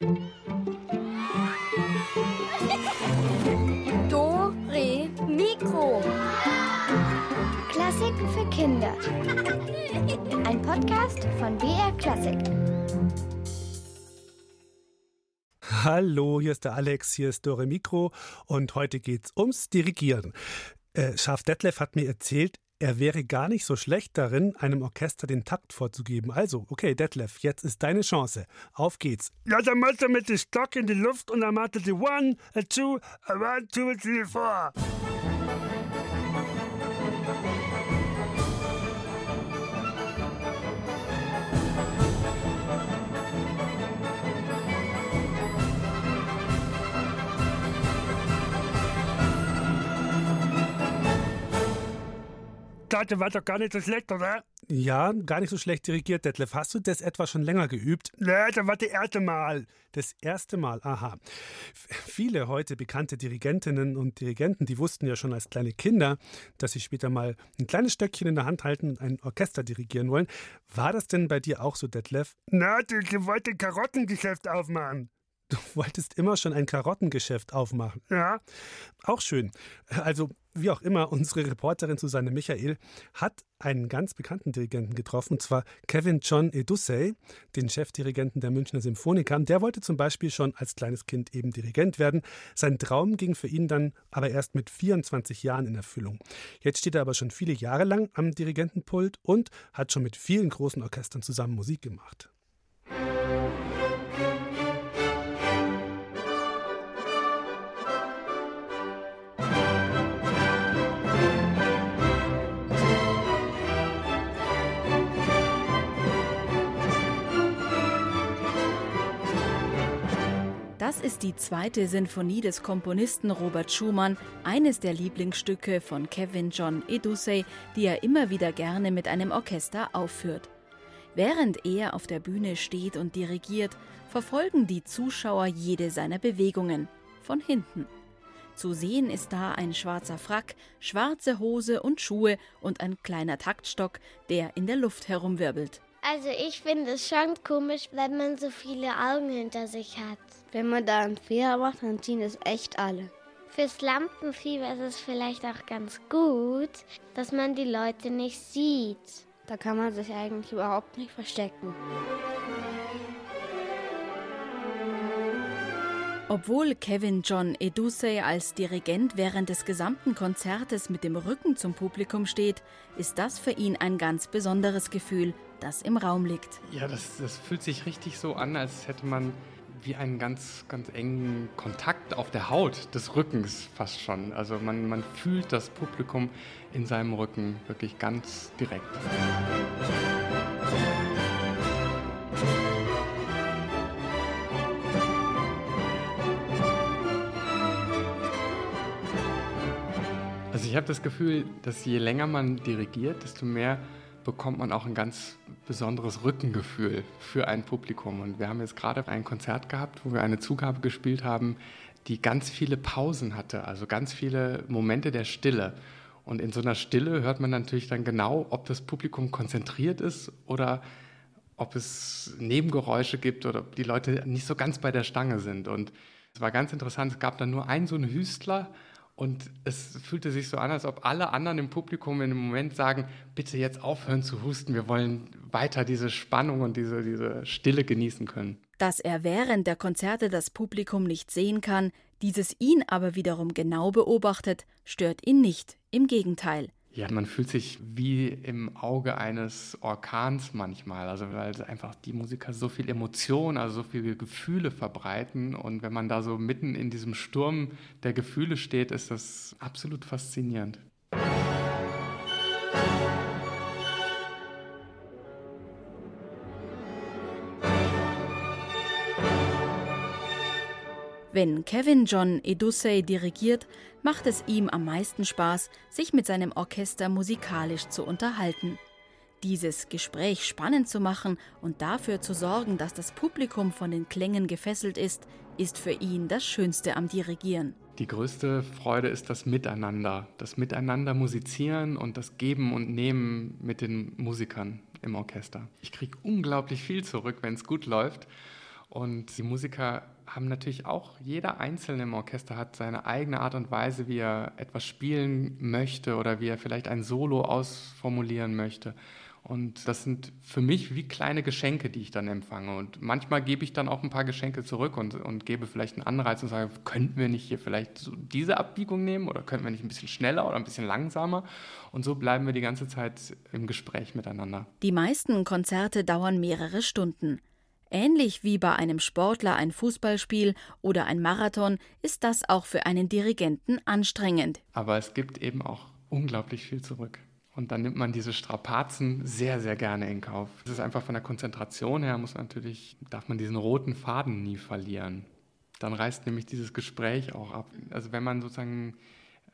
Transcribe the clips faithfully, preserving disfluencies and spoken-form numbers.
Do, Re, Mikro. Klassiken für Kinder. Ein Podcast von B R Klassik. Hallo, hier ist der Alex, hier ist Dore Mikro und heute geht's ums Dirigieren. Äh, Scharf Detlef hat mir erzählt, er wäre gar nicht so schlecht darin, einem Orchester den Takt vorzugeben. Also, okay, Detlef, jetzt ist deine Chance. Auf geht's. Ja, dann machst du mit dem Stock in die Luft und dann machst du die One, a Two, a One, Two, Three, Four. Das war doch gar nicht so schlecht, oder? Ja, gar nicht so schlecht dirigiert, Detlef. Hast du das etwa schon länger geübt? Ja, das war das erste Mal. Das erste Mal, aha. Viele heute bekannte Dirigentinnen und Dirigenten, die wussten ja schon als kleine Kinder, dass sie später mal ein kleines Stöckchen in der Hand halten und ein Orchester dirigieren wollen. War das denn bei dir auch so, Detlef? Na, ich wollte ein Karottengeschäft aufmachen. Du wolltest immer schon ein Karottengeschäft aufmachen. Ja. Auch schön. Also, wie auch immer, unsere Reporterin Susanne Michael hat einen ganz bekannten Dirigenten getroffen, und zwar Kevin John Edusei, den Chefdirigenten der Münchner Symphoniker. Der wollte zum Beispiel schon als kleines Kind eben Dirigent werden. Sein Traum ging für ihn dann aber erst mit vierundzwanzig Jahren in Erfüllung. Jetzt steht er aber schon viele Jahre lang am Dirigentenpult und hat schon mit vielen großen Orchestern zusammen Musik gemacht. Das ist die zweite Sinfonie des Komponisten Robert Schumann, eines der Lieblingsstücke von Kevin John Edusei, die er immer wieder gerne mit einem Orchester aufführt. Während er auf der Bühne steht und dirigiert, verfolgen die Zuschauer jede seiner Bewegungen, von hinten. Zu sehen ist da ein schwarzer Frack, schwarze Hose und Schuhe und ein kleiner Taktstock, der in der Luft herumwirbelt. Also ich finde es schon komisch, wenn man so viele Augen hinter sich hat. Wenn man da einen Fehler macht, dann ziehen es echt alle. Fürs Lampenfieber ist es vielleicht auch ganz gut, dass man die Leute nicht sieht. Da kann man sich eigentlich überhaupt nicht verstecken. Obwohl Kevin John Edusei als Dirigent während des gesamten Konzertes mit dem Rücken zum Publikum steht, ist das für ihn ein ganz besonderes Gefühl, das im Raum liegt. Ja, das, das fühlt sich richtig so an, als hätte man wie einen ganz, ganz engen Kontakt auf der Haut des Rückens fast schon. Also man, man fühlt das Publikum in seinem Rücken wirklich ganz direkt. Also ich habe das Gefühl, dass je länger man dirigiert, desto mehr bekommt man auch ein ganz besonderes Rückengefühl für ein Publikum. Und wir haben jetzt gerade ein Konzert gehabt, wo wir eine Zugabe gespielt haben, die ganz viele Pausen hatte, also ganz viele Momente der Stille. Und in so einer Stille hört man natürlich dann genau, ob das Publikum konzentriert ist oder ob es Nebengeräusche gibt oder ob die Leute nicht so ganz bei der Stange sind. Und es war ganz interessant, es gab dann nur einen so einen Hüstler. Und es fühlte sich so an, als ob alle anderen im Publikum in dem Moment sagen, bitte jetzt aufhören zu husten, wir wollen weiter diese Spannung und diese, diese Stille genießen können. Dass er während der Konzerte das Publikum nicht sehen kann, dieses ihn aber wiederum genau beobachtet, stört ihn nicht, im Gegenteil. Ja, man fühlt sich wie im Auge eines Orkans manchmal, also weil einfach die Musiker so viel Emotion, also so viele Gefühle verbreiten und wenn man da so mitten in diesem Sturm der Gefühle steht, ist das absolut faszinierend. Wenn Kevin John Edusei dirigiert, macht es ihm am meisten Spaß, sich mit seinem Orchester musikalisch zu unterhalten. Dieses Gespräch spannend zu machen und dafür zu sorgen, dass das Publikum von den Klängen gefesselt ist, ist für ihn das Schönste am Dirigieren. Die größte Freude ist das Miteinander, das Miteinander musizieren und das Geben und Nehmen mit den Musikern im Orchester. Ich kriege unglaublich viel zurück, wenn es gut läuft. Und die Musiker haben natürlich auch, jeder Einzelne im Orchester hat seine eigene Art und Weise, wie er etwas spielen möchte oder wie er vielleicht ein Solo ausformulieren möchte. Und das sind für mich wie kleine Geschenke, die ich dann empfange. Und manchmal gebe ich dann auch ein paar Geschenke zurück und, und gebe vielleicht einen Anreiz und sage, könnten wir nicht hier vielleicht so diese Abbiegung nehmen oder könnten wir nicht ein bisschen schneller oder ein bisschen langsamer? Und so bleiben wir die ganze Zeit im Gespräch miteinander. Die meisten Konzerte dauern mehrere Stunden. Ähnlich wie bei einem Sportler ein Fußballspiel oder ein Marathon ist das auch für einen Dirigenten anstrengend. Aber es gibt eben auch unglaublich viel zurück. Und dann nimmt man diese Strapazen sehr, sehr gerne in Kauf. Es ist einfach von der Konzentration her, muss man natürlich, darf man diesen roten Faden nie verlieren. Dann reißt nämlich dieses Gespräch auch ab. Also wenn man sozusagen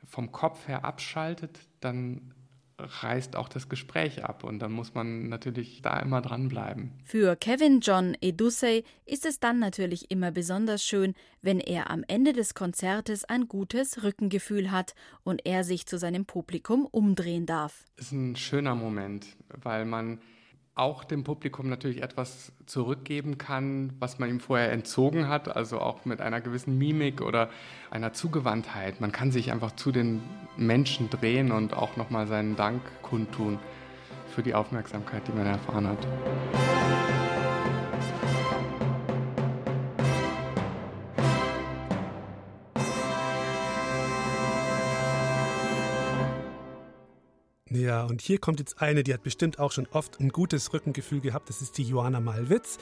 vom Kopf her abschaltet, dann reißt auch das Gespräch ab. Und dann muss man natürlich da immer dranbleiben. Für Kevin John Edusei ist es dann natürlich immer besonders schön, wenn er am Ende des Konzertes ein gutes Rückengefühl hat und er sich zu seinem Publikum umdrehen darf. Es ist ein schöner Moment, weil man auch dem Publikum natürlich etwas zurückgeben kann, was man ihm vorher entzogen hat, also auch mit einer gewissen Mimik oder einer Zugewandtheit. Man kann sich einfach zu den Menschen drehen und auch nochmal seinen Dank kundtun für die Aufmerksamkeit, die man erfahren hat. Ja, und hier kommt jetzt eine, die hat bestimmt auch schon oft ein gutes Rückengefühl gehabt. Das ist die Joana Malwitz.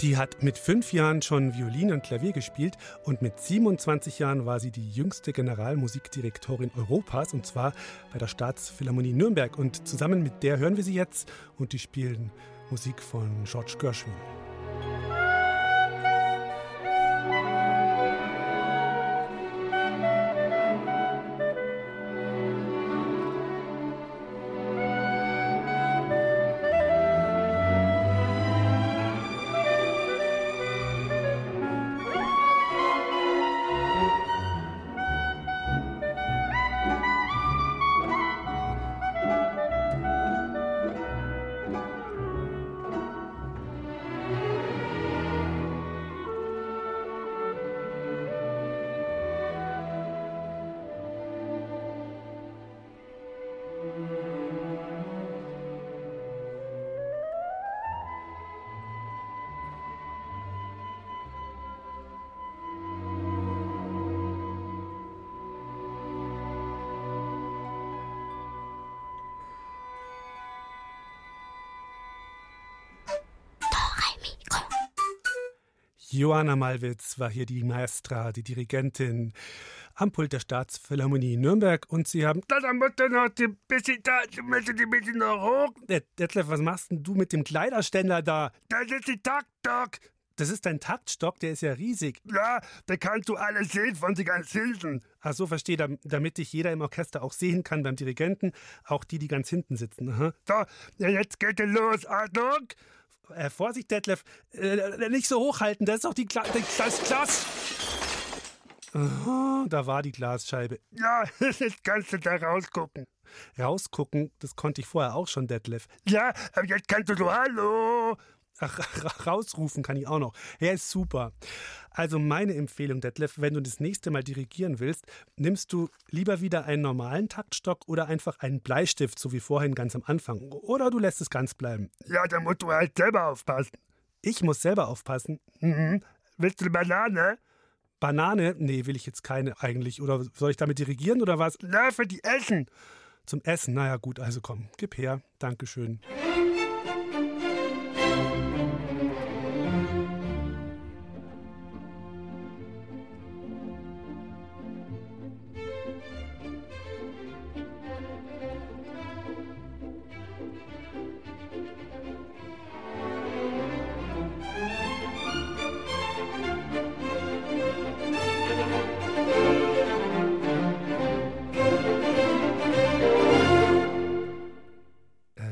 Die hat mit fünf Jahren schon Violine und Klavier gespielt und mit siebenundzwanzig Jahren war sie die jüngste Generalmusikdirektorin Europas und zwar bei der Staatsphilharmonie Nürnberg. Und zusammen mit der hören wir sie jetzt und die spielen Musik von George Gershwin. Joana Malwitz war hier die Maestra, die Dirigentin am Pult der Staatsphilharmonie Nürnberg. Und sie haben... Detlef, was machst denn du mit dem Kleiderständer da? Das ist die Taktstock. Das ist dein Taktstock, der ist ja riesig. Ja, da kannst du alles sehen von den ganz hinten. Ach so, verstehe, damit dich jeder im Orchester auch sehen kann beim Dirigenten. Auch die, die ganz hinten sitzen. Aha. So, jetzt geht es los, Achtung. Äh, Vorsicht, Detlef, äh, nicht so hochhalten, das ist doch die Gla- das Glas. Oh, da war die Glasscheibe. Ja, jetzt kannst du da rausgucken. Rausgucken, das konnte ich vorher auch schon, Detlef. Ja, aber jetzt kannst du so, hallo. Ach, rausrufen kann ich auch noch. Ja, ist super. Also meine Empfehlung, Detlef, wenn du das nächste Mal dirigieren willst, nimmst du lieber wieder einen normalen Taktstock oder einfach einen Bleistift, so wie vorhin ganz am Anfang. Oder du lässt es ganz bleiben. Ja, dann musst du halt selber aufpassen. Ich muss selber aufpassen? Mhm. Willst du eine Banane? Banane? Nee, will ich jetzt keine eigentlich. Oder soll ich damit dirigieren oder was? Na, für die Essen. Zum Essen? Naja, gut, also komm, gib her. Dankeschön.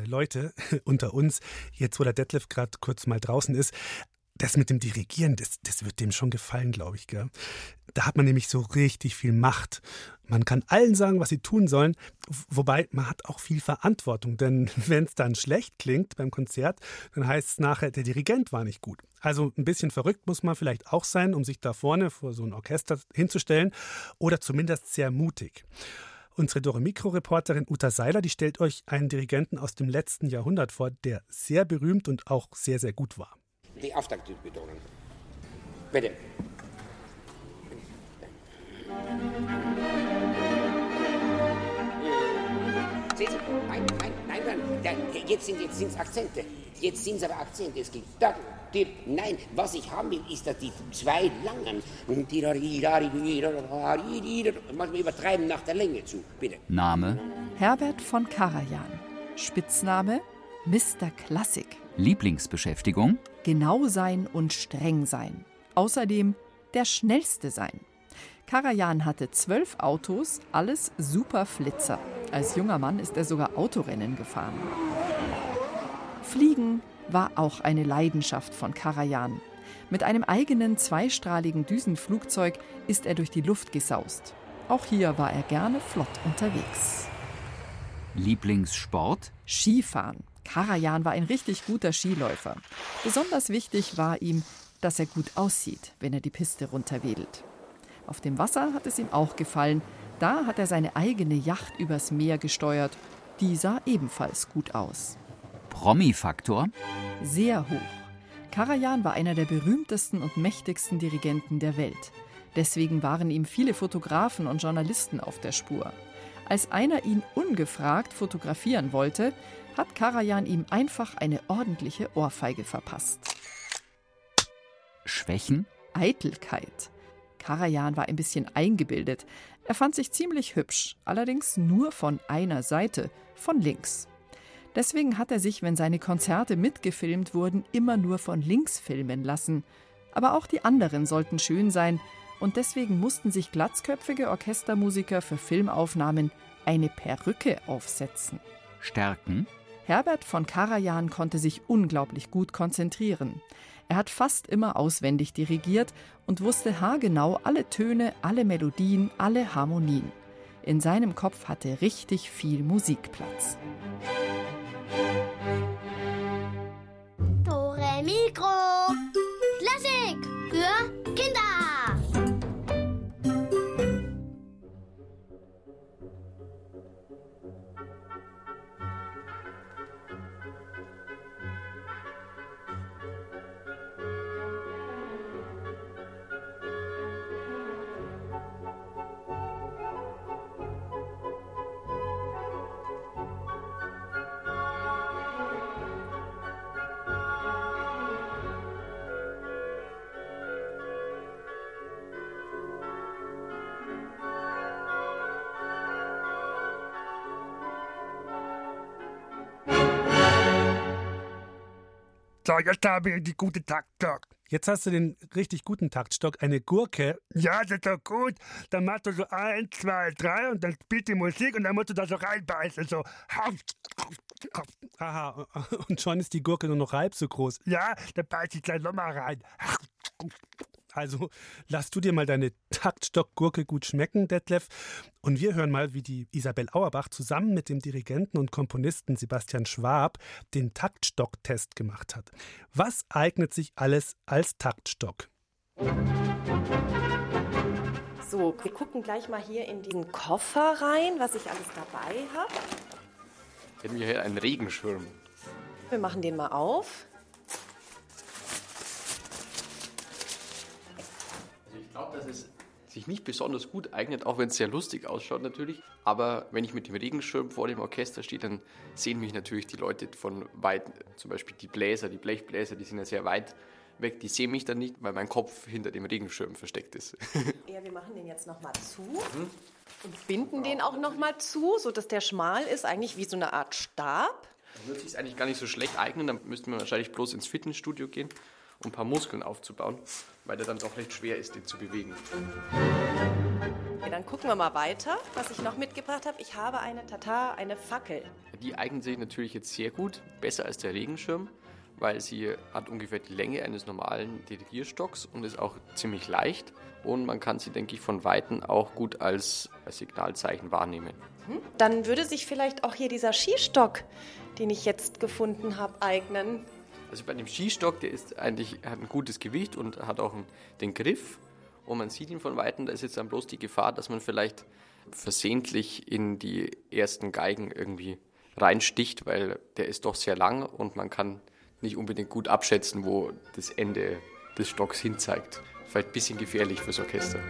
Leute unter uns, jetzt wo der Detlef gerade kurz mal draußen ist, das mit dem Dirigieren, das, das wird dem schon gefallen, glaube ich. Gell? Da hat man nämlich so richtig viel Macht. Man kann allen sagen, was sie tun sollen, wobei man hat auch viel Verantwortung. Denn wenn es dann schlecht klingt beim Konzert, dann heißt es nachher, der Dirigent war nicht gut. Also ein bisschen verrückt muss man vielleicht auch sein, um sich da vorne vor so ein Orchester hinzustellen oder zumindest sehr mutig. Unsere Dore-Mikro-Reporterin Uta Seiler, die stellt euch einen Dirigenten aus dem letzten Jahrhundert vor, der sehr berühmt und auch sehr, sehr gut war. Die Auftaktbetonung. Bitte. Sehen Sie, nein, nein, nein, nein, nein. Jetzt sind jetzt sind's Akzente. Jetzt sind es aber Akzente. Es gibt da, die, nein, was ich haben will, ist, dass die zwei langen. Manchmal übertreiben nach der Länge zu, bitte. Name? Herbert von Karajan. Spitzname? Mister Klassik. Lieblingsbeschäftigung? Genau sein und streng sein. Außerdem der Schnellste sein. Karajan hatte zwölf Autos, alles super Flitzer. Als junger Mann ist er sogar Autorennen gefahren. Fliegen war auch eine Leidenschaft von Karajan. Mit einem eigenen zweistrahligen Düsenflugzeug ist er durch die Luft gesaust. Auch hier war er gerne flott unterwegs. Lieblingssport? Skifahren. Karajan war ein richtig guter Skiläufer. Besonders wichtig war ihm, dass er gut aussieht, wenn er die Piste runterwedelt. Auf dem Wasser hat es ihm auch gefallen. Da hat er seine eigene Yacht übers Meer gesteuert. Die sah ebenfalls gut aus. Promi-Faktor? Sehr hoch. Karajan war einer der berühmtesten und mächtigsten Dirigenten der Welt. Deswegen waren ihm viele Fotografen und Journalisten auf der Spur. Als einer ihn ungefragt fotografieren wollte, hat Karajan ihm einfach eine ordentliche Ohrfeige verpasst. Schwächen? Eitelkeit. Karajan war ein bisschen eingebildet. Er fand sich ziemlich hübsch, allerdings nur von einer Seite, von links. Deswegen hat er sich, wenn seine Konzerte mitgefilmt wurden, immer nur von links filmen lassen. Aber auch die anderen sollten schön sein. Und deswegen mussten sich glatzköpfige Orchestermusiker für Filmaufnahmen eine Perücke aufsetzen. Stärken? Herbert von Karajan konnte sich unglaublich gut konzentrieren. Er hat fast immer auswendig dirigiert und wusste haargenau alle Töne, alle Melodien, alle Harmonien. In seinem Kopf hatte richtig viel Musikplatz. Dore Mikro. Klassik für Kinder. So, jetzt habe ich die gute Taktstock. Jetzt hast du den richtig guten Taktstock, eine Gurke. Ja, das ist doch gut. Dann machst du so eins, zwei, drei und dann spielt die Musik und dann musst du da so reinbeißen. So. Aha, und schon ist die Gurke nur noch halb so groß. Ja, dann beiß ich gleich nochmal rein. Also lass du dir mal deine Taktstockgurke gut schmecken, Detlef. Und wir hören mal, wie die Isabel Auerbach zusammen mit dem Dirigenten und Komponisten Sebastian Schwab den Taktstocktest gemacht hat. Was eignet sich alles als Taktstock? So, wir gucken gleich mal hier in diesen Koffer rein, was ich alles dabei habe. Wir haben hier einen Regenschirm. Wir machen den mal auf. Dass es sich nicht besonders gut eignet, auch wenn es sehr lustig ausschaut natürlich. Aber wenn ich mit dem Regenschirm vor dem Orchester stehe, dann sehen mich natürlich die Leute von weit, zum Beispiel die Bläser, die Blechbläser, die sind ja sehr weit weg, die sehen mich dann nicht, weil mein Kopf hinter dem Regenschirm versteckt ist. Ja, wir machen den jetzt nochmal zu mhm. und binden den auch nochmal zu, sodass der schmal ist, eigentlich wie so eine Art Stab. Dann würde sich eigentlich gar nicht so schlecht eignen, dann müssten wir wahrscheinlich bloß ins Fitnessstudio gehen, um ein paar Muskeln aufzubauen, weil der dann doch recht schwer ist, den zu bewegen. Ja, dann gucken wir mal weiter, was ich noch mitgebracht habe. Ich habe eine Tata, eine Fackel. Die eignen sich natürlich jetzt sehr gut, besser als der Regenschirm, weil sie hat ungefähr die Länge eines normalen Dirigierstocks und ist auch ziemlich leicht. Und man kann sie, denke ich, von Weitem auch gut als, als Signalzeichen wahrnehmen. Dann würde sich vielleicht auch hier dieser Skistock, den ich jetzt gefunden habe, eignen. Also bei dem Skistock, der ist eigentlich, hat ein gutes Gewicht und hat auch einen, den Griff. Und man sieht ihn von Weitem, da ist jetzt dann bloß die Gefahr, dass man vielleicht versehentlich in die ersten Geigen irgendwie reinsticht, weil der ist doch sehr lang und man kann nicht unbedingt gut abschätzen, wo das Ende des Stocks hinzeigt. Vielleicht ein bisschen gefährlich fürs Orchester.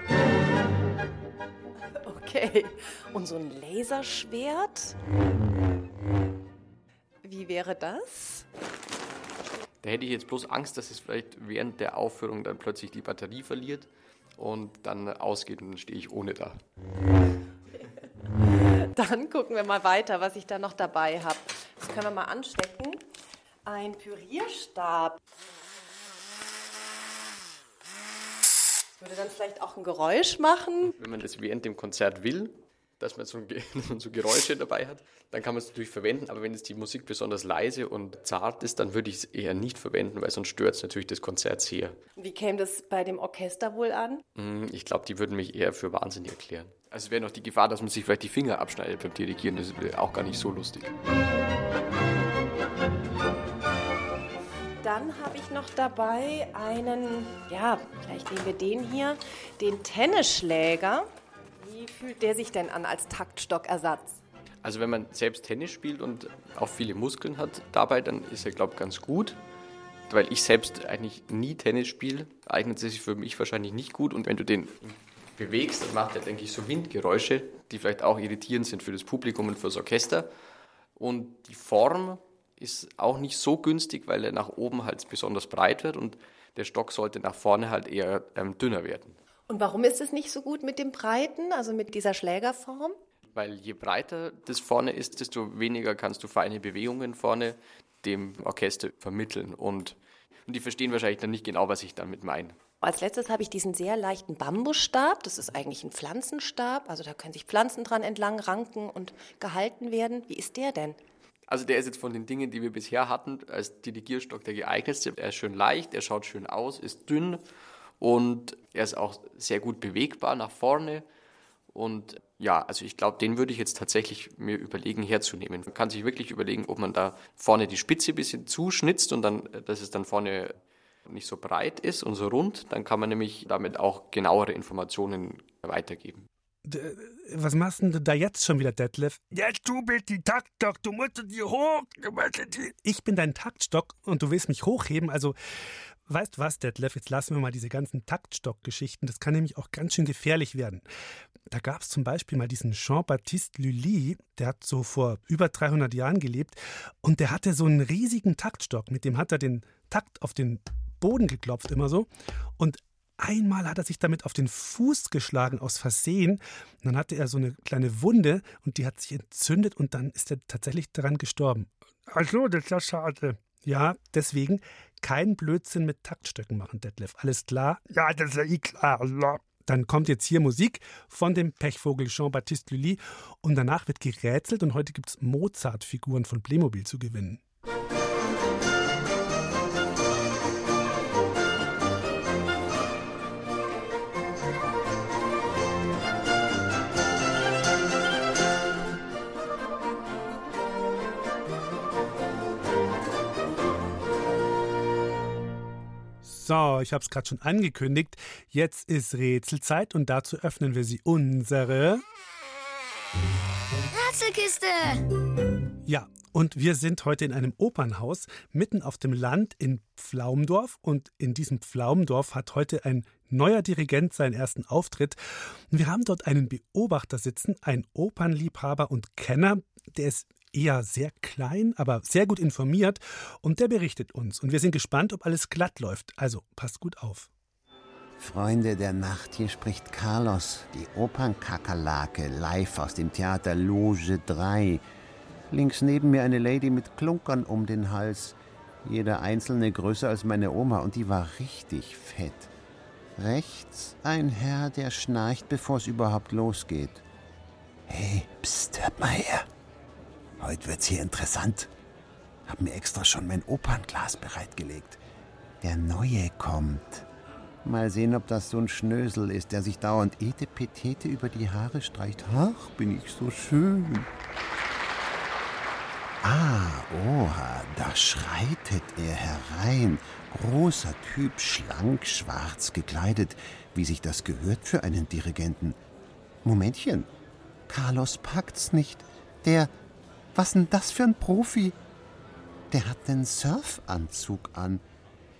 Okay, und so ein Laserschwert? Wie wäre das? Da hätte ich jetzt bloß Angst, dass es vielleicht während der Aufführung dann plötzlich die Batterie verliert und dann ausgeht und dann stehe ich ohne da. Dann gucken wir mal weiter, was ich da noch dabei habe. Das können wir mal anstecken. Ein Pürierstab. Das würde dann vielleicht auch ein Geräusch machen. Wenn man das während dem Konzert will, dass man so, ein, dass man so Geräusche dabei hat, dann kann man es natürlich verwenden. Aber wenn jetzt die Musik besonders leise und zart ist, dann würde ich es eher nicht verwenden, weil sonst stört es natürlich das Konzert sehr. Wie käme das bei dem Orchester wohl an? Ich glaube, die würden mich eher für wahnsinnig erklären. Also es wäre noch die Gefahr, dass man sich vielleicht die Finger abschneidet beim Dirigieren. Das wäre auch gar nicht so lustig. Dann habe ich noch dabei einen, ja, vielleicht nehmen wir den hier, den Tennisschläger. Wie fühlt der sich denn an als Taktstockersatz? Also wenn man selbst Tennis spielt und auch viele Muskeln hat dabei, dann ist er, glaube ich, ganz gut. Weil ich selbst eigentlich nie Tennis spiele, eignet es sich für mich wahrscheinlich nicht gut. Und wenn du den bewegst, dann macht er, denke ich, so Windgeräusche, die vielleicht auch irritierend sind für das Publikum und fürs Orchester. Und die Form ist auch nicht so günstig, weil er nach oben halt besonders breit wird und der Stock sollte nach vorne halt eher ähm, dünner werden. Und warum ist es nicht so gut mit dem Breiten, also mit dieser Schlägerform? Weil je breiter das vorne ist, desto weniger kannst du feine Bewegungen vorne dem Orchester vermitteln. Und, und die verstehen wahrscheinlich dann nicht genau, was ich damit meine. Als letztes habe ich diesen sehr leichten Bambusstab. Das ist eigentlich ein Pflanzenstab. Also da können sich Pflanzen dran entlang ranken und gehalten werden. Wie ist der denn? Also der ist jetzt von den Dingen, die wir bisher hatten, als Dirigierstock der geeignetste. Er ist schön leicht, er schaut schön aus, ist dünn. Und er ist auch sehr gut bewegbar nach vorne. Und ja, also ich glaube, den würde ich jetzt tatsächlich mir überlegen, herzunehmen. Man kann sich wirklich überlegen, ob man da vorne die Spitze ein bisschen zuschnitzt und dann, dass es dann vorne nicht so breit ist und so rund. Dann kann man nämlich damit auch genauere Informationen weitergeben. Was machst denn du da jetzt schon wieder, Detlef? Jetzt du bist die Taktstock, du musst die hoch. Du musst die... Ich bin dein Taktstock und du willst mich hochheben, also... Weißt du was, Detlef, jetzt lassen wir mal diese ganzen Taktstock-Geschichten. Das kann nämlich auch ganz schön gefährlich werden. Da gab es zum Beispiel mal diesen Jean-Baptiste Lully, der hat so vor über dreihundert Jahren gelebt und der hatte so einen riesigen Taktstock. Mit dem hat er den Takt auf den Boden geklopft, immer so. Und einmal hat er sich damit auf den Fuß geschlagen, aus Versehen. Und dann hatte er so eine kleine Wunde und die hat sich entzündet und dann ist er tatsächlich daran gestorben. Also, das ist ja schade. Ja, deswegen kein Blödsinn mit Taktstöcken machen, Detlef. Alles klar? Ja, das ist ja eh klar. Allah. Dann kommt jetzt hier Musik von dem Pechvogel Jean-Baptiste Lully und danach wird gerätselt und heute gibt es Mozart-Figuren von Playmobil zu gewinnen. So, ich habe es gerade schon angekündigt. Jetzt ist Rätselzeit und dazu öffnen wir sie unsere Rätselkiste. Ja, und wir sind heute in einem Opernhaus mitten auf dem Land in Pflaumendorf und in diesem Pflaumendorf hat heute ein neuer Dirigent seinen ersten Auftritt. Wir haben dort einen Beobachter sitzen, einen Opernliebhaber und Kenner, der ist eher sehr klein, aber sehr gut informiert und der berichtet uns. Und wir sind gespannt, ob alles glatt läuft. Also passt gut auf. Freunde der Nacht, hier spricht Carlos, die Opernkakerlake, live aus dem Theater Loge drei. Links neben mir eine Lady mit Klunkern um den Hals. Jeder einzelne größer als meine Oma und die war richtig fett. Rechts ein Herr, der schnarcht, bevor es überhaupt losgeht. Hey, pst, hört mal her. Heute wird's hier interessant. Hab mir extra schon mein Opernglas bereitgelegt. Der Neue kommt. Mal sehen, ob das so ein Schnösel ist, der sich dauernd Etepetete über die Haare streicht. Ach, bin ich so schön. Ah, oha, da schreitet er herein. Großer Typ, schlank, schwarz gekleidet, wie sich das gehört für einen Dirigenten. Momentchen, Carlos packt's nicht. Der, was denn das für ein Profi? Der hat den Surfanzug an.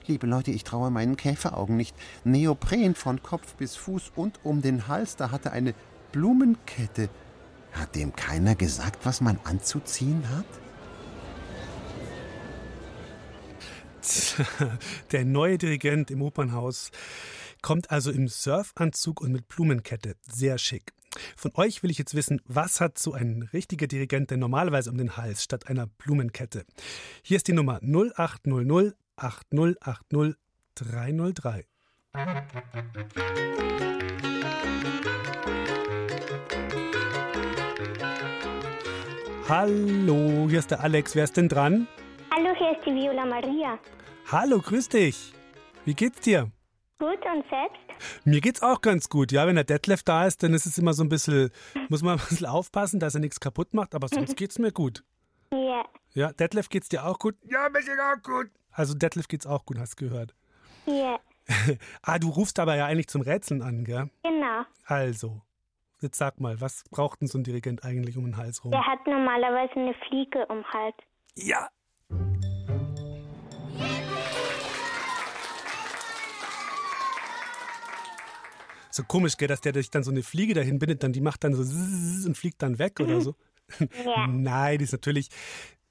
Liebe Leute, ich traue meinen Käferaugen nicht. Neopren von Kopf bis Fuß und um den Hals, da hatte eine Blumenkette. Hat dem keiner gesagt, was man anzuziehen hat? Der neue Dirigent im Opernhaus kommt also im Surfanzug und mit Blumenkette. Sehr schick. Von euch will ich jetzt wissen, was hat so ein richtiger Dirigent denn normalerweise um den Hals statt einer Blumenkette? Hier ist die Nummer null acht null null acht null acht null drei null drei. Hallo, hier ist der Alex. Wer ist denn dran? Hallo, hier ist die Viola Maria. Hallo, grüß dich. Wie geht's dir? Gut, und selbst? Mir geht's auch ganz gut. Ja, wenn der Detlef da ist, dann ist es immer so ein bisschen, muss man ein bisschen aufpassen, dass er nichts kaputt macht, aber sonst geht's mir gut. Ja. Yeah. Ja, Detlef, geht's dir auch gut? Ja, mir geht's auch gut. Also Detlef geht's auch gut, hast du gehört? Ja. Yeah. Ah, du rufst aber ja eigentlich zum Rätseln an, gell? Genau. Also, jetzt sag mal, was braucht denn so ein Dirigent eigentlich um den Hals rum? Der hat normalerweise eine Fliege um den Hals. Ja. So komisch, gell, dass der sich dann so eine Fliege dahin bindet, dann die macht dann so und fliegt dann weg oder so. Ja. Nein, das ist natürlich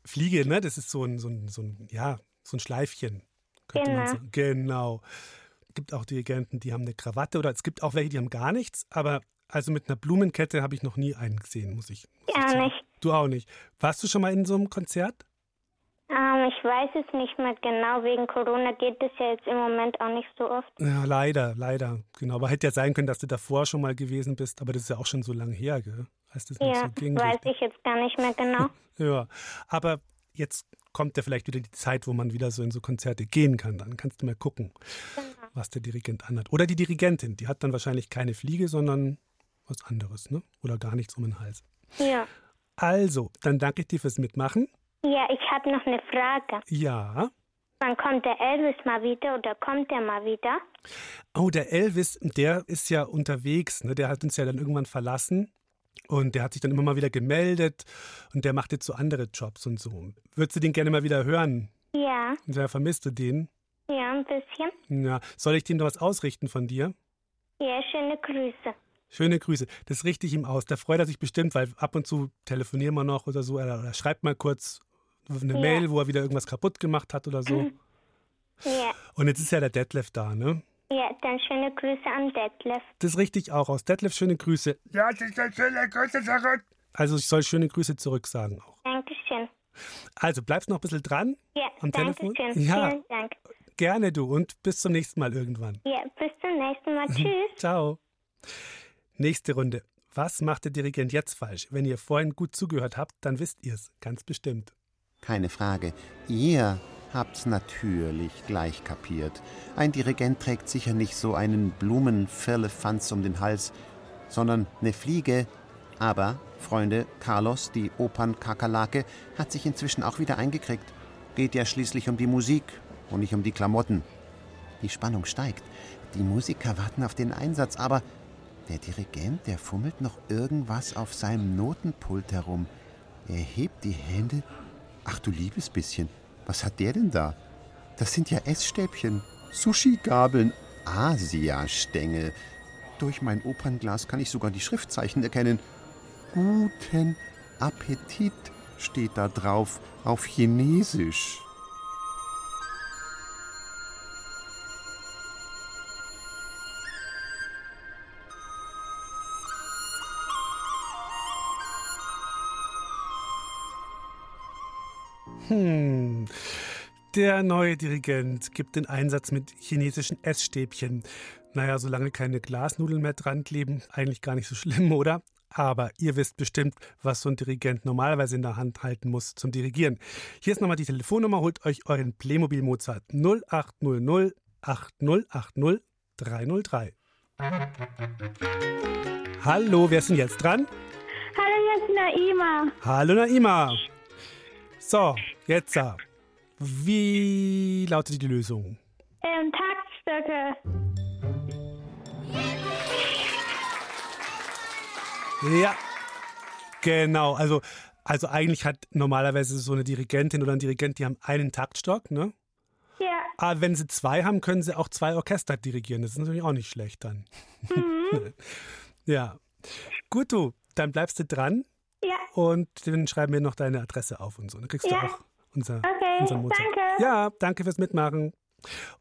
Fliege, ne? Das ist so ein, so ein, so ein, ja, so ein Schleifchen, könnte man sagen. Genau. Es gibt auch Dirigenten, die haben eine Krawatte oder es gibt auch welche, die haben gar nichts, aber also mit einer Blumenkette habe ich noch nie einen gesehen, muss ich, muss ich sagen. Nicht. Du auch nicht. Warst du schon mal in so einem Konzert? Um, ich weiß es nicht mehr genau. Wegen Corona geht es ja jetzt im Moment auch nicht so oft. Ja, leider, leider. Genau. Aber hätte ja sein können, dass du davor schon mal gewesen bist. Aber das ist ja auch schon so lange her, gell? Als das nicht ja, so ging. Ja, weiß ich jetzt gar nicht mehr genau. Ja, aber jetzt kommt ja vielleicht wieder die Zeit, wo man wieder so in so Konzerte gehen kann. Dann kannst du mal gucken, genau, was der Dirigent anhat. Oder die Dirigentin. Die hat dann wahrscheinlich keine Fliege, sondern was anderes, ne? Oder gar nichts um den Hals. Ja. Also, dann danke ich dir fürs Mitmachen. Ja, ich habe noch eine Frage. Ja? Wann kommt der Elvis mal wieder oder kommt der mal wieder? Oh, der Elvis, der ist ja unterwegs, ne? Der hat uns ja dann irgendwann verlassen und der hat sich dann immer mal wieder gemeldet und der macht jetzt so andere Jobs und so. Würdest du den gerne mal wieder hören? Ja. Ja, vermisst du den? Ja, ein bisschen. Ja, soll ich dem noch was ausrichten von dir? Ja, schöne Grüße. Schöne Grüße. Das richte ich ihm aus. Da freut er sich bestimmt, weil ab und zu telefonieren wir noch oder so oder, oder schreibt mal kurz eine ja. Mail, wo er wieder irgendwas kaputt gemacht hat oder so. Ja. Und jetzt ist ja der Detlef da, ne? Ja, dann schöne Grüße an Detlef. Das richte ich auch aus. Detlef, schöne Grüße. Ja, das ist eine schöne Grüße zurück. Also ich soll schöne Grüße zurück sagen auch. Dankeschön. Also bleibst noch ein bisschen dran ja, am Telefon. Dankeschön. Ja, vielen Dank. Gerne du und bis zum nächsten Mal irgendwann. Ja, bis zum nächsten Mal. Tschüss. Ciao. Nächste Runde. Was macht der Dirigent jetzt falsch? Wenn ihr vorhin gut zugehört habt, dann wisst ihr es, ganz bestimmt. Keine Frage. Ihr habt's natürlich gleich kapiert. Ein Dirigent trägt sicher nicht so einen Blumenfirlefanz um den Hals, sondern eine Fliege. Aber, Freunde, Carlos, die Opernkakerlake, hat sich inzwischen auch wieder eingekriegt. Geht ja schließlich um die Musik und nicht um die Klamotten. Die Spannung steigt. Die Musiker warten auf den Einsatz, aber der Dirigent, der fummelt noch irgendwas auf seinem Notenpult herum. Er hebt die Hände. Ach du liebes bisschen, was hat der denn da? Das sind ja Essstäbchen, Sushi-Gabeln, Asia-Stängel. Durch mein Opernglas kann ich sogar die Schriftzeichen erkennen. Guten Appetit steht da drauf, auf Chinesisch. Hm, der neue Dirigent gibt den Einsatz mit chinesischen Essstäbchen. Naja, solange keine Glasnudeln mehr dran kleben, eigentlich gar nicht so schlimm, oder? Aber ihr wisst bestimmt, was so ein Dirigent normalerweise in der Hand halten muss zum Dirigieren. Hier ist nochmal die Telefonnummer. Holt euch euren Playmobil Mozart null acht null null acht null acht null drei null drei. Hallo, wer ist denn jetzt dran? Hallo, jetzt Naima. Hallo, Naima. So, jetzt. Wie lautet die Lösung? Ähm, Taktstöcke. Ja, genau. Also, also eigentlich hat normalerweise so eine Dirigentin oder ein Dirigent, die haben einen Taktstock, ne? Ja. Aber wenn sie zwei haben, können sie auch zwei Orchester dirigieren. Das ist natürlich auch nicht schlecht dann. Mhm. Ja. Gut, du, dann bleibst du dran. Ja. Und dann schreiben wir noch deine Adresse auf und so. Dann kriegst ja. du auch unser, okay, unseren Mozart. Danke. Ja, danke fürs Mitmachen.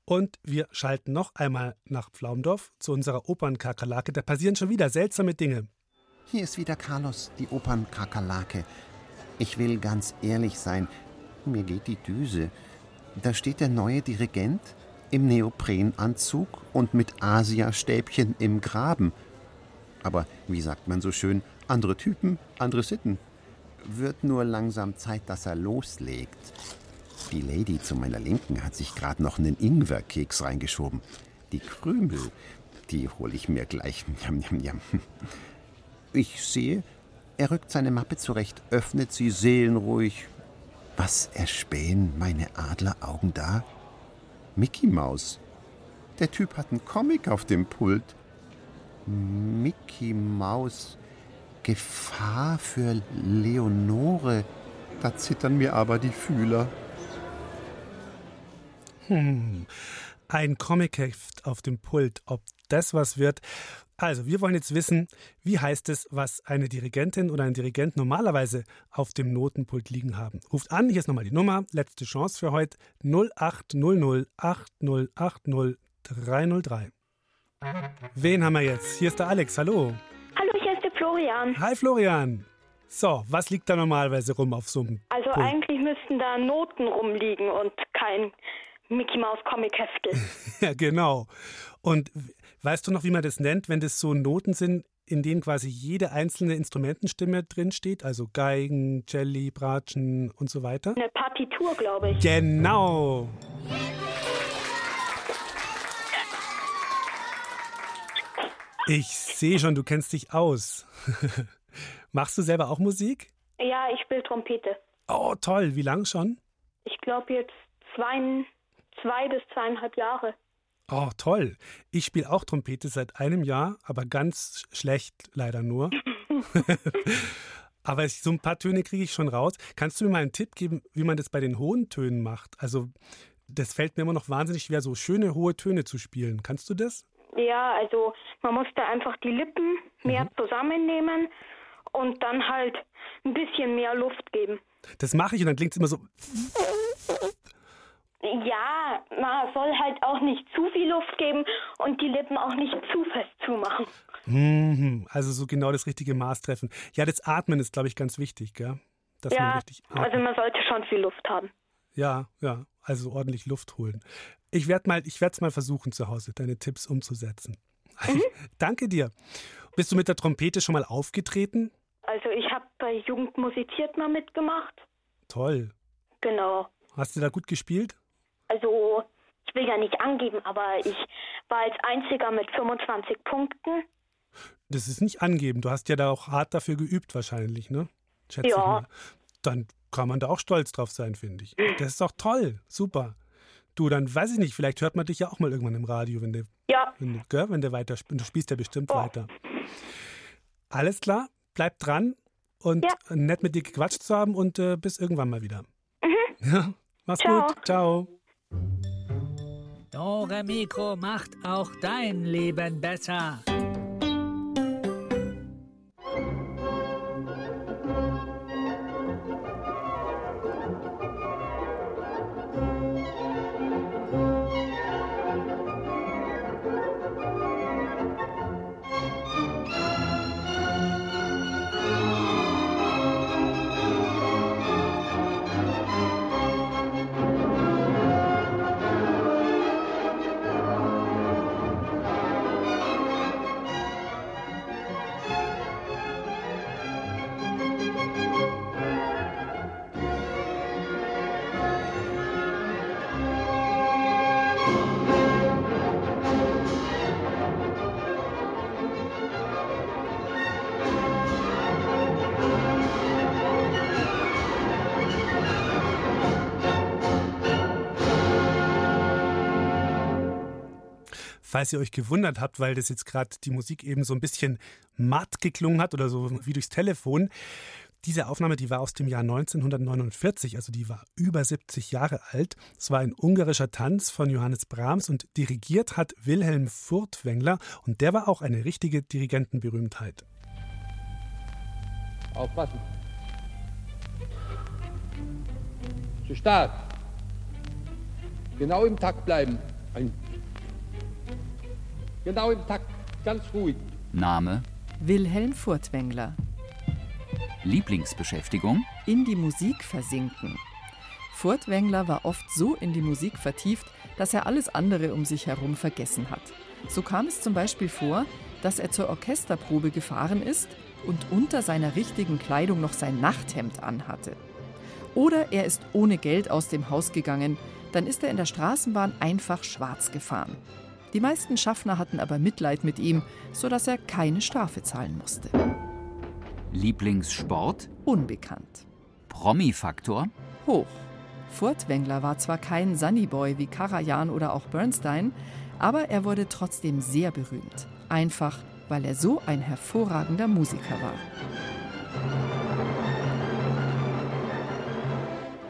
Und wir schalten noch einmal nach Pflaumdorf zu unserer Opernkakerlake. Da passieren schon wieder seltsame Dinge. Hier ist wieder Carlos, die Opernkakerlake. Ich will ganz ehrlich sein, mir geht die Düse. Da steht der neue Dirigent im Neoprenanzug und mit Asiastäbchen im Graben. Aber wie sagt man so schön, andere Typen, andere Sitten. Wird nur langsam Zeit, dass er loslegt. Die Lady zu meiner Linken hat sich gerade noch einen Ingwerkeks reingeschoben. Die Krümel, die hole ich mir gleich. Jam, jam, jam. Ich sehe, er rückt seine Mappe zurecht, öffnet sie seelenruhig. Was erspähen meine Adleraugen da? Mickey Maus. Der Typ hat einen Comic auf dem Pult. Mickey Maus. Gefahr für Leonore. Da zittern mir aber die Fühler. Hm. Ein Comicheft auf dem Pult. Ob das was wird? Also, wir wollen jetzt wissen, wie heißt es, was eine Dirigentin oder ein Dirigent normalerweise auf dem Notenpult liegen haben. Ruft an, hier ist nochmal die Nummer, letzte Chance für heute, null acht null null acht null acht null drei null drei. Wen haben wir jetzt? Hier ist der Alex, hallo. Hallo, hier ist der Florian. Hi Florian. So, was liegt da normalerweise rum auf so einem Also Pult? Eigentlich müssten da Noten rumliegen und kein Mickey-Maus-Comic-Heft ist. Ja, genau. Und weißt du noch, wie man das nennt, wenn das so Noten sind, in denen quasi jede einzelne Instrumentenstimme drinsteht? Also Geigen, Celli, Bratschen und so weiter? Eine Partitur, glaube ich. Genau. Ich sehe schon, du kennst dich aus. Machst du selber auch Musik? Ja, ich spiele Trompete. Oh, toll. Wie lang schon? Ich glaube jetzt zwei, zwei bis zweieinhalb Jahre. Oh, toll. Ich spiele auch Trompete seit einem Jahr, aber ganz schlecht leider nur. Aber so ein paar Töne kriege ich schon raus. Kannst du mir mal einen Tipp geben, wie man das bei den hohen Tönen macht? Also das fällt mir immer noch wahnsinnig schwer, so schöne hohe Töne zu spielen. Kannst du das? Ja, also man muss da einfach die Lippen mehr mhm. zusammennehmen und dann halt ein bisschen mehr Luft geben. Das mache ich und dann klingt es immer so... Ja, man soll halt auch nicht zu viel Luft geben und die Lippen auch nicht zu fest zumachen. Mhm, also so genau das richtige Maß treffen. Ja, das Atmen ist, glaube ich, ganz wichtig, gell? Dass ja, man richtig atmet. Also man sollte schon viel Luft haben. Ja, ja, also ordentlich Luft holen. Ich werde mal, ich werde es mal versuchen zu Hause, deine Tipps umzusetzen. Mhm. Danke dir. Bist du mit der Trompete schon mal aufgetreten? Also ich habe bei Jugend musiziert mal mitgemacht. Toll. Genau. Hast du da gut gespielt? Also, ich will ja nicht angeben, aber ich war als Einziger mit fünfundzwanzig Punkten. Das ist nicht angeben. Du hast ja da auch hart dafür geübt wahrscheinlich, ne? Schätze ja. Ich mal. Dann kann man da auch stolz drauf sein, finde ich. Das ist doch toll. Super. Du, dann weiß ich nicht, vielleicht hört man dich ja auch mal irgendwann im Radio, wenn du, ja. wenn du, gell, wenn du weiter spielst. Du spielst ja bestimmt oh. weiter. Alles klar, bleib dran und ja. nett mit dir gequatscht zu haben und äh, bis irgendwann mal wieder. Mhm. Ja, mach's Ciao. gut. Ciao. Dore Mikro macht auch dein Leben besser. falls ihr euch gewundert habt, weil das jetzt gerade die Musik eben so ein bisschen matt geklungen hat oder so wie durchs Telefon. Diese Aufnahme, die war aus dem Jahr neunzehnhundertneunundvierzig, also die war über siebzig Jahre alt. Es war ein ungarischer Tanz von Johannes Brahms und dirigiert hat Wilhelm Furtwängler. Und der war auch eine richtige Dirigentenberühmtheit. Aufpassen. Zu stark. Genau im Takt bleiben. Ein. Genau im Takt. Ganz ruhig. Name? Wilhelm Furtwängler. Lieblingsbeschäftigung? In die Musik versinken. Furtwängler war oft so in die Musik vertieft, dass er alles andere um sich herum vergessen hat. So kam es zum Beispiel vor, dass er zur Orchesterprobe gefahren ist und unter seiner richtigen Kleidung noch sein Nachthemd anhatte. Oder er ist ohne Geld aus dem Haus gegangen, dann ist er in der Straßenbahn einfach schwarz gefahren. Die meisten Schaffner hatten aber Mitleid mit ihm, sodass er keine Strafe zahlen musste. Lieblingssport? Unbekannt. Promi-Faktor? Hoch. Furtwängler war zwar kein Sunnyboy wie Karajan oder auch Bernstein, aber er wurde trotzdem sehr berühmt. Einfach, weil er so ein hervorragender Musiker war.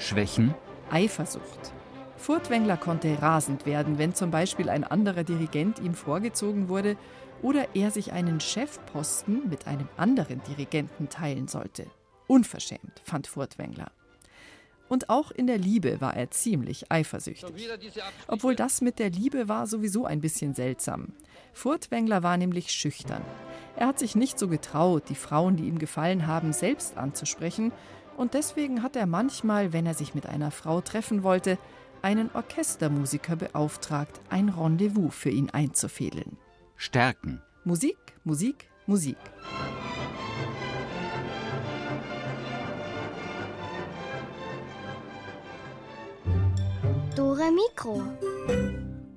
Schwächen? Eifersucht. Furtwängler konnte rasend werden, wenn zum Beispiel ein anderer Dirigent ihm vorgezogen wurde oder er sich einen Chefposten mit einem anderen Dirigenten teilen sollte. Unverschämt, fand Furtwängler. Und auch in der Liebe war er ziemlich eifersüchtig. Obwohl das mit der Liebe war sowieso ein bisschen seltsam. Furtwängler war nämlich schüchtern. Er hat sich nicht so getraut, die Frauen, die ihm gefallen haben, selbst anzusprechen. Und deswegen hat er manchmal, wenn er sich mit einer Frau treffen wollte, einen Orchestermusiker beauftragt, ein Rendezvous für ihn einzufädeln. Stärken. Musik, Musik, Musik. Dore Mikro.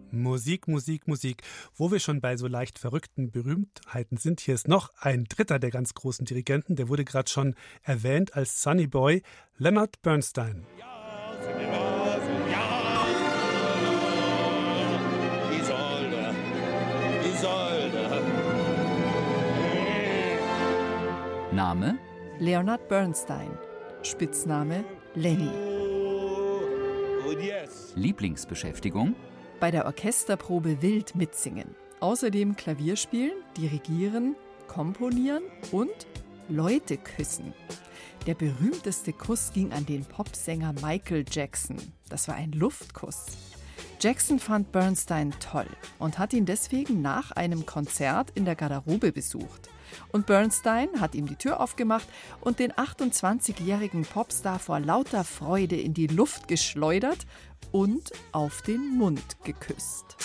Musik, Musik, Musik. Wo wir schon bei so leicht verrückten Berühmtheiten sind, hier ist noch ein dritter der ganz großen Dirigenten, der wurde gerade schon erwähnt als Sunny Boy, Leonard Bernstein. Name? Leonard Bernstein. Spitzname Lenny. Lieblingsbeschäftigung? Bei der Orchesterprobe wild mitsingen. Außerdem Klavier spielen, dirigieren, komponieren und Leute küssen. Der berühmteste Kuss ging an den Popsänger Michael Jackson. Das war ein Luftkuss. Jackson fand Bernstein toll und hat ihn deswegen nach einem Konzert in der Garderobe besucht. Und Bernstein hat ihm die Tür aufgemacht und den achtundzwanzigjährigen Popstar vor lauter Freude in die Luft geschleudert und auf den Mund geküsst.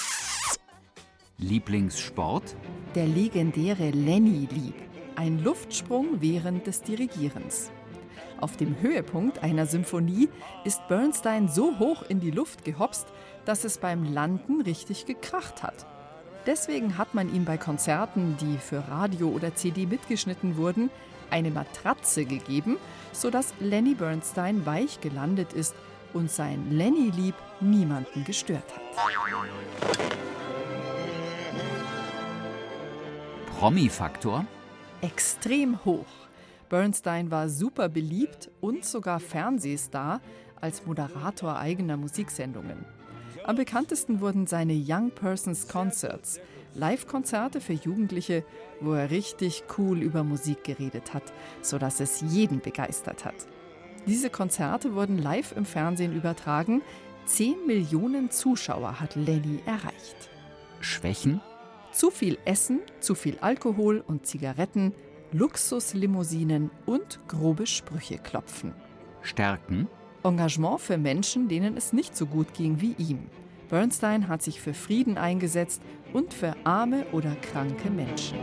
Lieblingssport? Der legendäre Lenny lieb. Ein Luftsprung während des Dirigierens. Auf dem Höhepunkt einer Symphonie ist Bernstein so hoch in die Luft gehopst, dass es beim Landen richtig gekracht hat. Deswegen hat man ihm bei Konzerten, die für Radio oder C D mitgeschnitten wurden, eine Matratze gegeben, sodass Lenny Bernstein weich gelandet ist und sein Lenny-Lieb niemanden gestört hat. Promi-Faktor? Extrem hoch. Bernstein war super beliebt und sogar Fernsehstar als Moderator eigener Musiksendungen. Am bekanntesten wurden seine Young Persons Concerts, Live-Konzerte für Jugendliche, wo er richtig cool über Musik geredet hat, sodass es jeden begeistert hat. Diese Konzerte wurden live im Fernsehen übertragen. zehn Millionen Zuschauer hat Lenny erreicht. Schwächen? Zu viel Essen, zu viel Alkohol und Zigaretten, Luxuslimousinen und grobe Sprüche klopfen. Stärken? Engagement für Menschen, denen es nicht so gut ging wie ihm. Bernstein hat sich für Frieden eingesetzt und für arme oder kranke Menschen.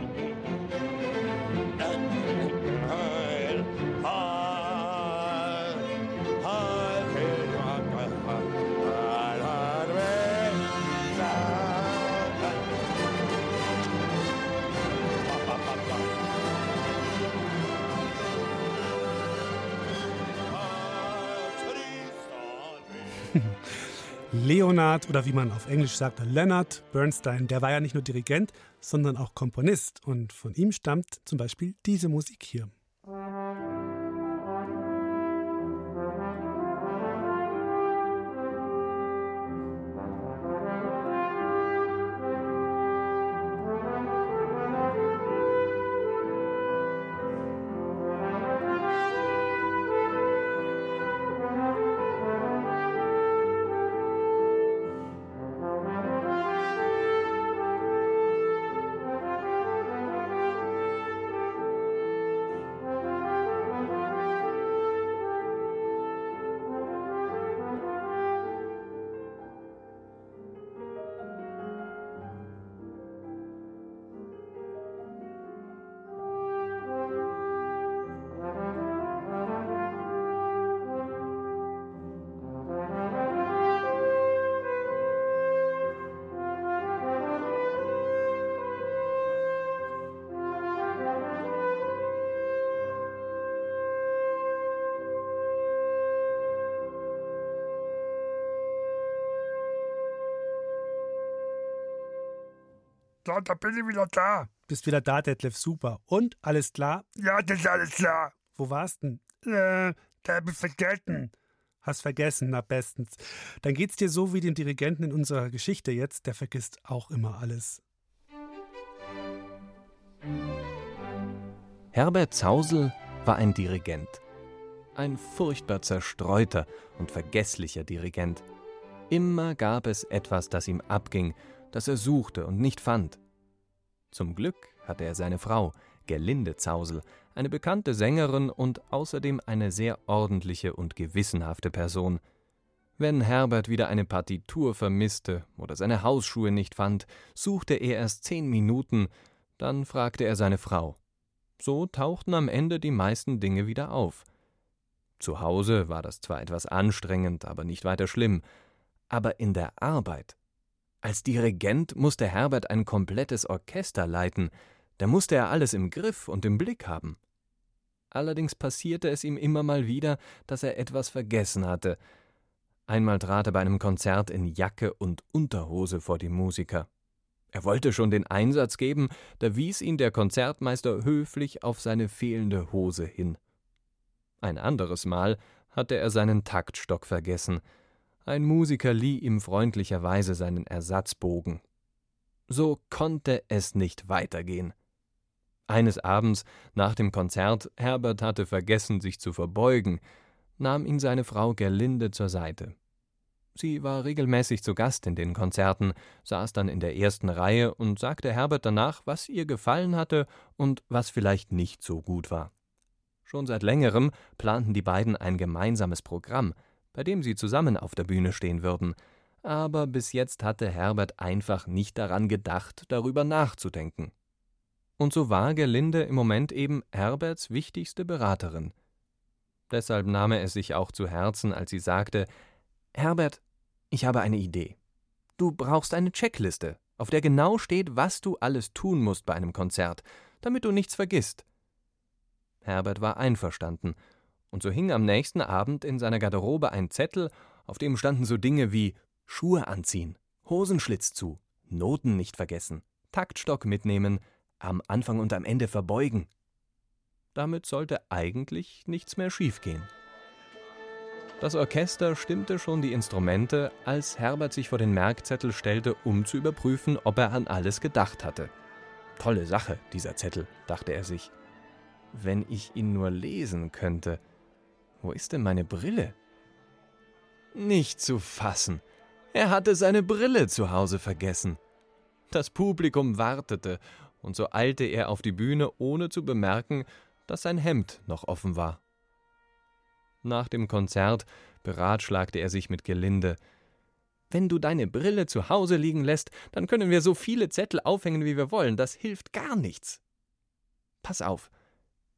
Leonard oder wie man auf Englisch sagt, Leonard Bernstein, der war ja nicht nur Dirigent, sondern auch Komponist. Und von ihm stammt zum Beispiel diese Musik hier. Da, da bin ich wieder da. Bist wieder da, Detlef, super. Und, alles klar? Ja, das ist alles klar. Wo warst denn? Äh, da hab ich vergessen. Hast vergessen, na bestens. Dann geht's dir so wie dem Dirigenten in unserer Geschichte jetzt, der vergisst auch immer alles. Herbert Zausel war ein Dirigent. Ein furchtbar zerstreuter und vergesslicher Dirigent. Immer gab es etwas, das ihm abging, das er suchte und nicht fand. Zum Glück hatte er seine Frau, Gerlinde Zausel, eine bekannte Sängerin und außerdem eine sehr ordentliche und gewissenhafte Person. Wenn Herbert wieder eine Partitur vermisste oder seine Hausschuhe nicht fand, suchte er erst zehn Minuten, dann fragte er seine Frau. So tauchten am Ende die meisten Dinge wieder auf. Zu Hause war das zwar etwas anstrengend, aber nicht weiter schlimm. Aber in der Arbeit... Als Dirigent musste Herbert ein komplettes Orchester leiten, da musste er alles im Griff und im Blick haben. Allerdings passierte es ihm immer mal wieder, dass er etwas vergessen hatte. Einmal trat er bei einem Konzert in Jacke und Unterhose vor die Musiker. Er wollte schon den Einsatz geben, da wies ihn der Konzertmeister höflich auf seine fehlende Hose hin. Ein anderes Mal hatte er seinen Taktstock vergessen. Ein Musiker lieh ihm freundlicherweise seinen Ersatzbogen. So konnte es nicht weitergehen. Eines Abends nach dem Konzert, Herbert hatte vergessen, sich zu verbeugen, nahm ihn seine Frau Gerlinde zur Seite. Sie war regelmäßig zu Gast in den Konzerten, saß dann in der ersten Reihe und sagte Herbert danach, was ihr gefallen hatte und was vielleicht nicht so gut war. Schon seit längerem planten die beiden ein gemeinsames Programm, bei dem sie zusammen auf der Bühne stehen würden. Aber bis jetzt hatte Herbert einfach nicht daran gedacht, darüber nachzudenken. Und so war Gerlinde im Moment eben Herberts wichtigste Beraterin. Deshalb nahm er es sich auch zu Herzen, als sie sagte, »Herbert, ich habe eine Idee. Du brauchst eine Checkliste, auf der genau steht, was du alles tun musst bei einem Konzert, damit du nichts vergisst.« Herbert war einverstanden. Und so hing am nächsten Abend in seiner Garderobe ein Zettel, auf dem standen so Dinge wie Schuhe anziehen, Hosenschlitz zu, Noten nicht vergessen, Taktstock mitnehmen, am Anfang und am Ende verbeugen. Damit sollte eigentlich nichts mehr schiefgehen. Das Orchester stimmte schon die Instrumente, als Herbert sich vor den Merkzettel stellte, um zu überprüfen, ob er an alles gedacht hatte. Tolle Sache, dieser Zettel, dachte er sich. Wenn ich ihn nur lesen könnte... Wo ist denn meine Brille? Nicht zu fassen. Er hatte seine Brille zu Hause vergessen. Das Publikum wartete, und so eilte er auf die Bühne, ohne zu bemerken, dass sein Hemd noch offen war. Nach dem Konzert beratschlagte er sich mit Gerlinde. Wenn du deine Brille zu Hause liegen lässt, dann können wir so viele Zettel aufhängen, wie wir wollen. Das hilft gar nichts. Pass auf.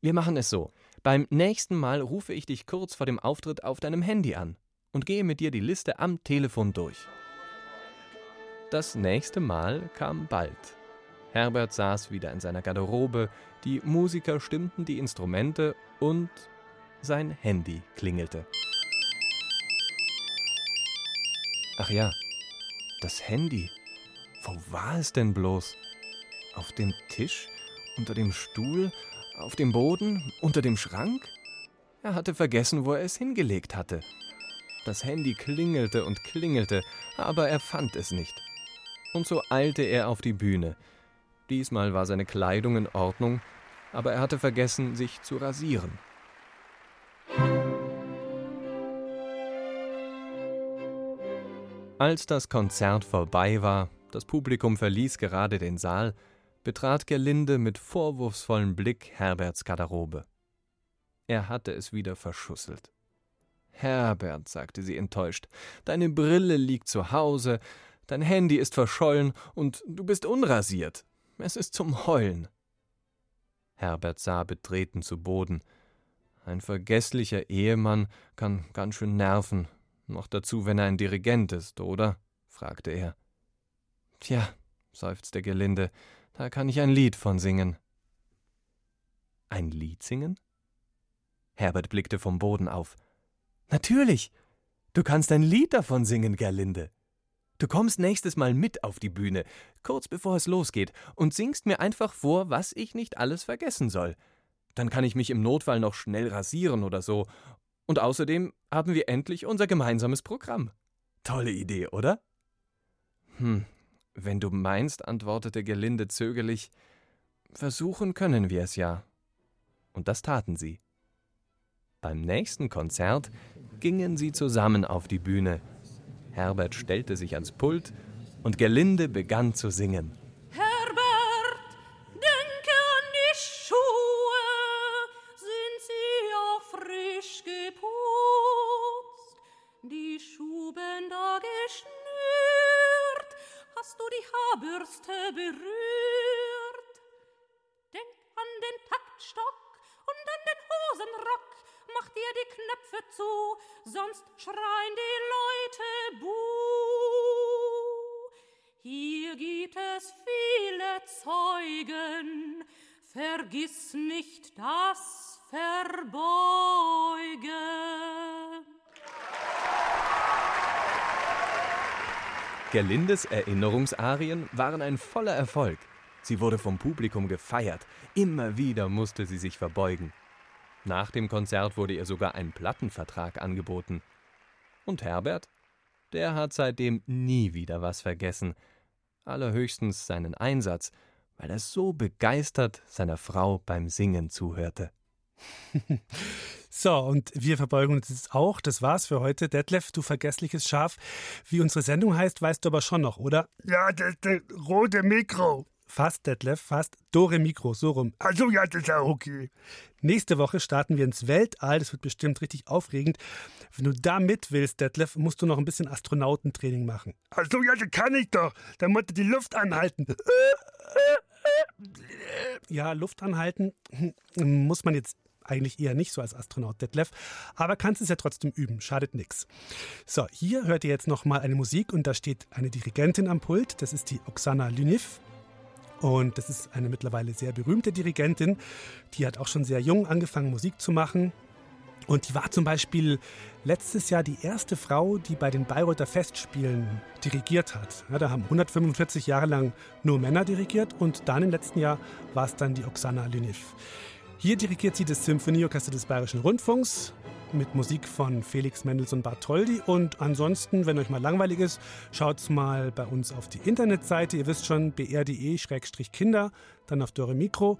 Wir machen es so. Beim nächsten Mal rufe ich dich kurz vor dem Auftritt auf deinem Handy an und gehe mit dir die Liste am Telefon durch. Das nächste Mal kam bald. Herbert saß wieder in seiner Garderobe, die Musiker stimmten die Instrumente und sein Handy klingelte. Ach ja, das Handy. Wo war es denn bloß? Auf dem Tisch? Unter dem Stuhl? Auf dem Boden? Unter dem Schrank? Er hatte vergessen, wo er es hingelegt hatte. Das Handy klingelte und klingelte, aber er fand es nicht. Und so eilte er auf die Bühne. Diesmal war seine Kleidung in Ordnung, aber er hatte vergessen, sich zu rasieren. Als das Konzert vorbei war, das Publikum verließ gerade den Saal, betrat Gerlinde mit vorwurfsvollem Blick Herberts Garderobe. Er hatte es wieder verschusselt. »Herbert«, sagte sie enttäuscht, »deine Brille liegt zu Hause, dein Handy ist verschollen und du bist unrasiert. Es ist zum Heulen.« Herbert sah betreten zu Boden. Ein vergesslicher Ehemann kann ganz schön nerven, noch dazu, wenn er ein Dirigent ist, oder? Fragte er. »Tja«, seufzte Gerlinde, »da kann ich ein Lied von singen.« »Ein Lied singen?« Herbert blickte vom Boden auf. »Natürlich! Du kannst ein Lied davon singen, Gerlinde. Du kommst nächstes Mal mit auf die Bühne, kurz bevor es losgeht, und singst mir einfach vor, was ich nicht alles vergessen soll. Dann kann ich mich im Notfall noch schnell rasieren oder so. Und außerdem haben wir endlich unser gemeinsames Programm. Tolle Idee, oder?« »Hm, wenn du meinst«, antwortete Gerlinde zögerlich, »versuchen können wir es ja.« Und das taten sie. Beim nächsten Konzert gingen sie zusammen auf die Bühne. Herbert stellte sich ans Pult und Gerlinde begann zu singen. Herbert, denke an die Schuhe, sind sie auch frisch geputzt, die Schuhbänder geschnürt, hast du die Haarbürste berührt. Denk an den Taktstock und an den Hosenrock, mach dir die Knöpfe zu, sonst schreien die Leute buh. Hier gibt es viele Zeugen, vergiss nicht das Verbeugen. Gerlindes Erinnerungsarien waren ein voller Erfolg. Sie wurde vom Publikum gefeiert. Immer wieder musste sie sich verbeugen. Nach dem Konzert wurde ihr sogar ein Plattenvertrag angeboten. Und Herbert? Der hat seitdem nie wieder was vergessen. Allerhöchstens seinen Einsatz, weil er so begeistert seiner Frau beim Singen zuhörte. So, und wir verbeugen uns jetzt auch. Das war's für heute. Detlef, du vergessliches Schaf. Wie unsere Sendung heißt, weißt du aber schon noch, oder? Ja, das, das rote Mikro. Fast, Detlef, fast. Dore Mikro, so rum. Also ja, das ist ja okay. Nächste Woche starten wir ins Weltall. Das wird bestimmt richtig aufregend. Wenn du da mit willst, Detlef, musst du noch ein bisschen Astronautentraining machen. Also ja, das kann ich doch. Dann musst du die Luft anhalten. Ja, Luft anhalten muss man jetzt eigentlich eher nicht so als Astronaut, Detlef. Aber kannst es ja trotzdem üben. Schadet nix. So, hier hört ihr jetzt nochmal eine Musik und da steht eine Dirigentin am Pult. Das ist die Oksana Lyniv. Und das ist eine mittlerweile sehr berühmte Dirigentin. Die hat auch schon sehr jung angefangen, Musik zu machen. Und die war zum Beispiel letztes Jahr die erste Frau, die bei den Bayreuther Festspielen dirigiert hat. Ja, da haben hundertfünfundvierzig Jahre lang nur Männer dirigiert. Und dann im letzten Jahr war es dann die Oksana Lyniv. Hier dirigiert sie das Symphonieorchester des Bayerischen Rundfunks mit Musik von Felix Mendelssohn Bartholdy. Und ansonsten, wenn euch mal langweilig ist, schaut's mal bei uns auf die Internetseite. Ihr wisst schon, b r punkt d e slash kinder, dann auf Dore Mikro.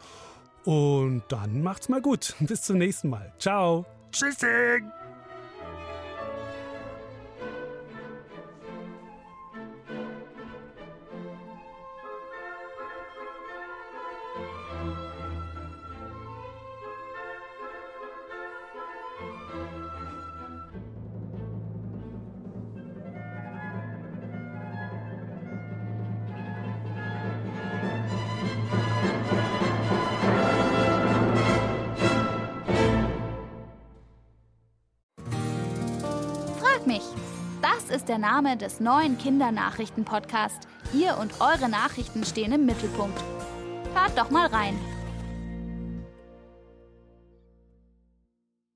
Und dann macht's mal gut. Bis zum nächsten Mal. Ciao. Tschüssi. Der Name des neuen Kindernachrichten-Podcasts. Ihr und eure Nachrichten stehen im Mittelpunkt. Hört doch mal rein.